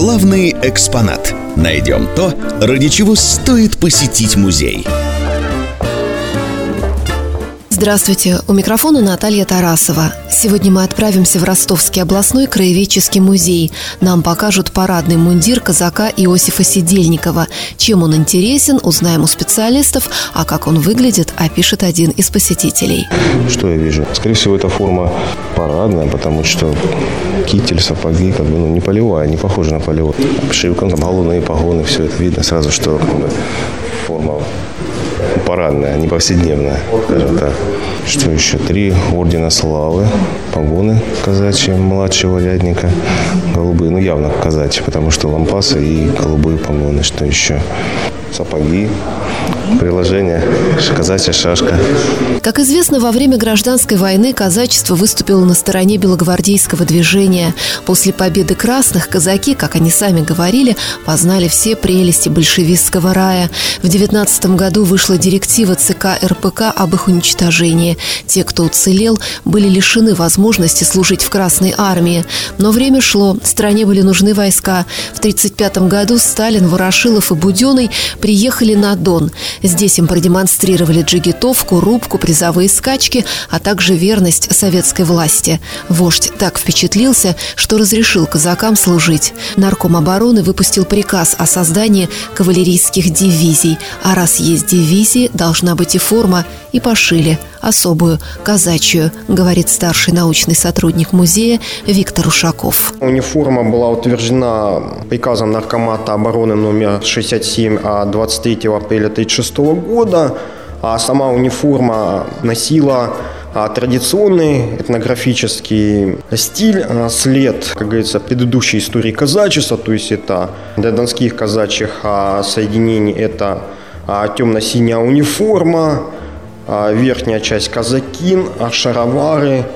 Главный экспонат. Найдем то, ради чего стоит посетить музей. Здравствуйте, у микрофона Наталья Тарасова. Сегодня мы отправимся в Ростовский областной краеведческий музей. Нам покажут парадный мундир казака Иосифа Сидельникова. Чем он интересен, узнаем у специалистов, а как он выглядит, опишет один из посетителей. Что я вижу? Скорее всего, это форма парадная, потому что китель, сапоги, не полевая, не похожа на полевую. Шивка, головные погоны, все это видно сразу, что форма парадная, не повседневная, скажем так. Что еще? 3 ордена славы, погоны казачьи, младшего рядника, голубые, явно казачьи, потому что лампасы и голубые погоны. Что еще? Сапоги, приложение, казачья шашка. Как известно, во время гражданской войны казачество выступило на стороне белогвардейского движения. После победы красных казаки, как они сами говорили, познали все прелести большевистского рая. В 19 году вышла директива ЦК РПК об их уничтожении. Те, кто уцелел, были лишены возможности служить в Красной армии. Но время шло, стране были нужны войска. В 1935 году Сталин, Ворошилов и Буденный приехали на Дон. Здесь им продемонстрировали джигитовку, рубку, призовые скачки, а также верность советской власти. Вождь так впечатлился, что разрешил казакам служить. Нарком обороны выпустил приказ о создании кавалерийских дивизий. А раз есть дивизии, должна быть и форма, и пошили особую, казачью, говорит старший научный сотрудник музея Виктор Ушаков. Униформа была утверждена приказом Наркомата обороны номер 67 от 23 апреля 1936 года, а сама униформа носила традиционный этнографический стиль, след, как говорится, предыдущей истории казачества, то есть это для донских казачьих соединений это темно-синяя униформа, верхняя часть казакин, шаровары,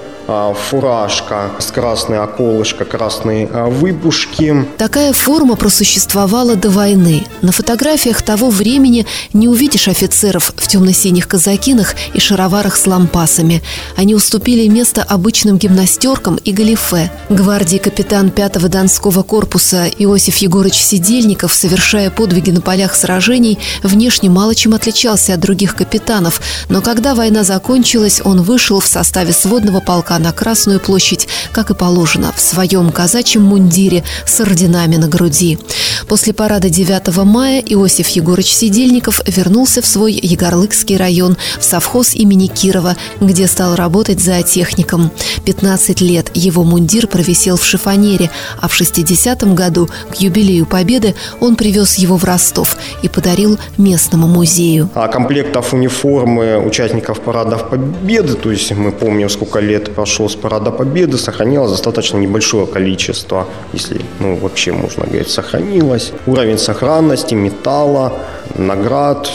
фуражка с красной околышко, красные выпушки. Такая форма просуществовала до войны. На фотографиях того времени не увидишь офицеров в темно-синих казакинах и шароварах с лампасами. Они уступили место обычным гимнастеркам и галифе. Гвардии капитан 5-го Донского корпуса Иосиф Егорович Сидельников, совершая подвиги на полях сражений, внешне мало чем отличался от других капитанов. Но когда война закончилась, он вышел в составе сводного полка на Красную площадь, как и положено, в своем казачьем мундире с орденами на груди. После парада 9 мая Иосиф Егорович Сидельников вернулся в свой Егорлыкский район, в совхоз имени Кирова, где стал работать зоотехником. 15 лет его мундир провисел в шифонере, а в 60-м году, к юбилею Победы, он привез его в Ростов и подарил местному музею. А комплектов униформы участников парадов Победы, то есть мы помним, сколько лет прошел с парада Победы, сохранилось достаточно небольшое количество, если вообще можно говорить, сохранилось. Уровень сохранности, металла, наград,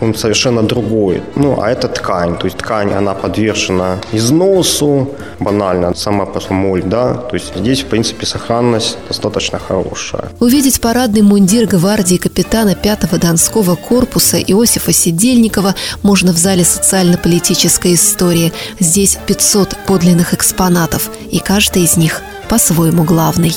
он совершенно другой. А это ткань, то есть ткань, она подвержена износу, банально, сама моль, то есть здесь, в принципе, сохранность достаточно хорошая. Увидеть парадный мундир гвардии капитана 5-го Донского корпуса Иосифа Сидельникова можно в зале социально-политической истории. Здесь 500 подлинных экспонатов, и каждый из них по-своему главный.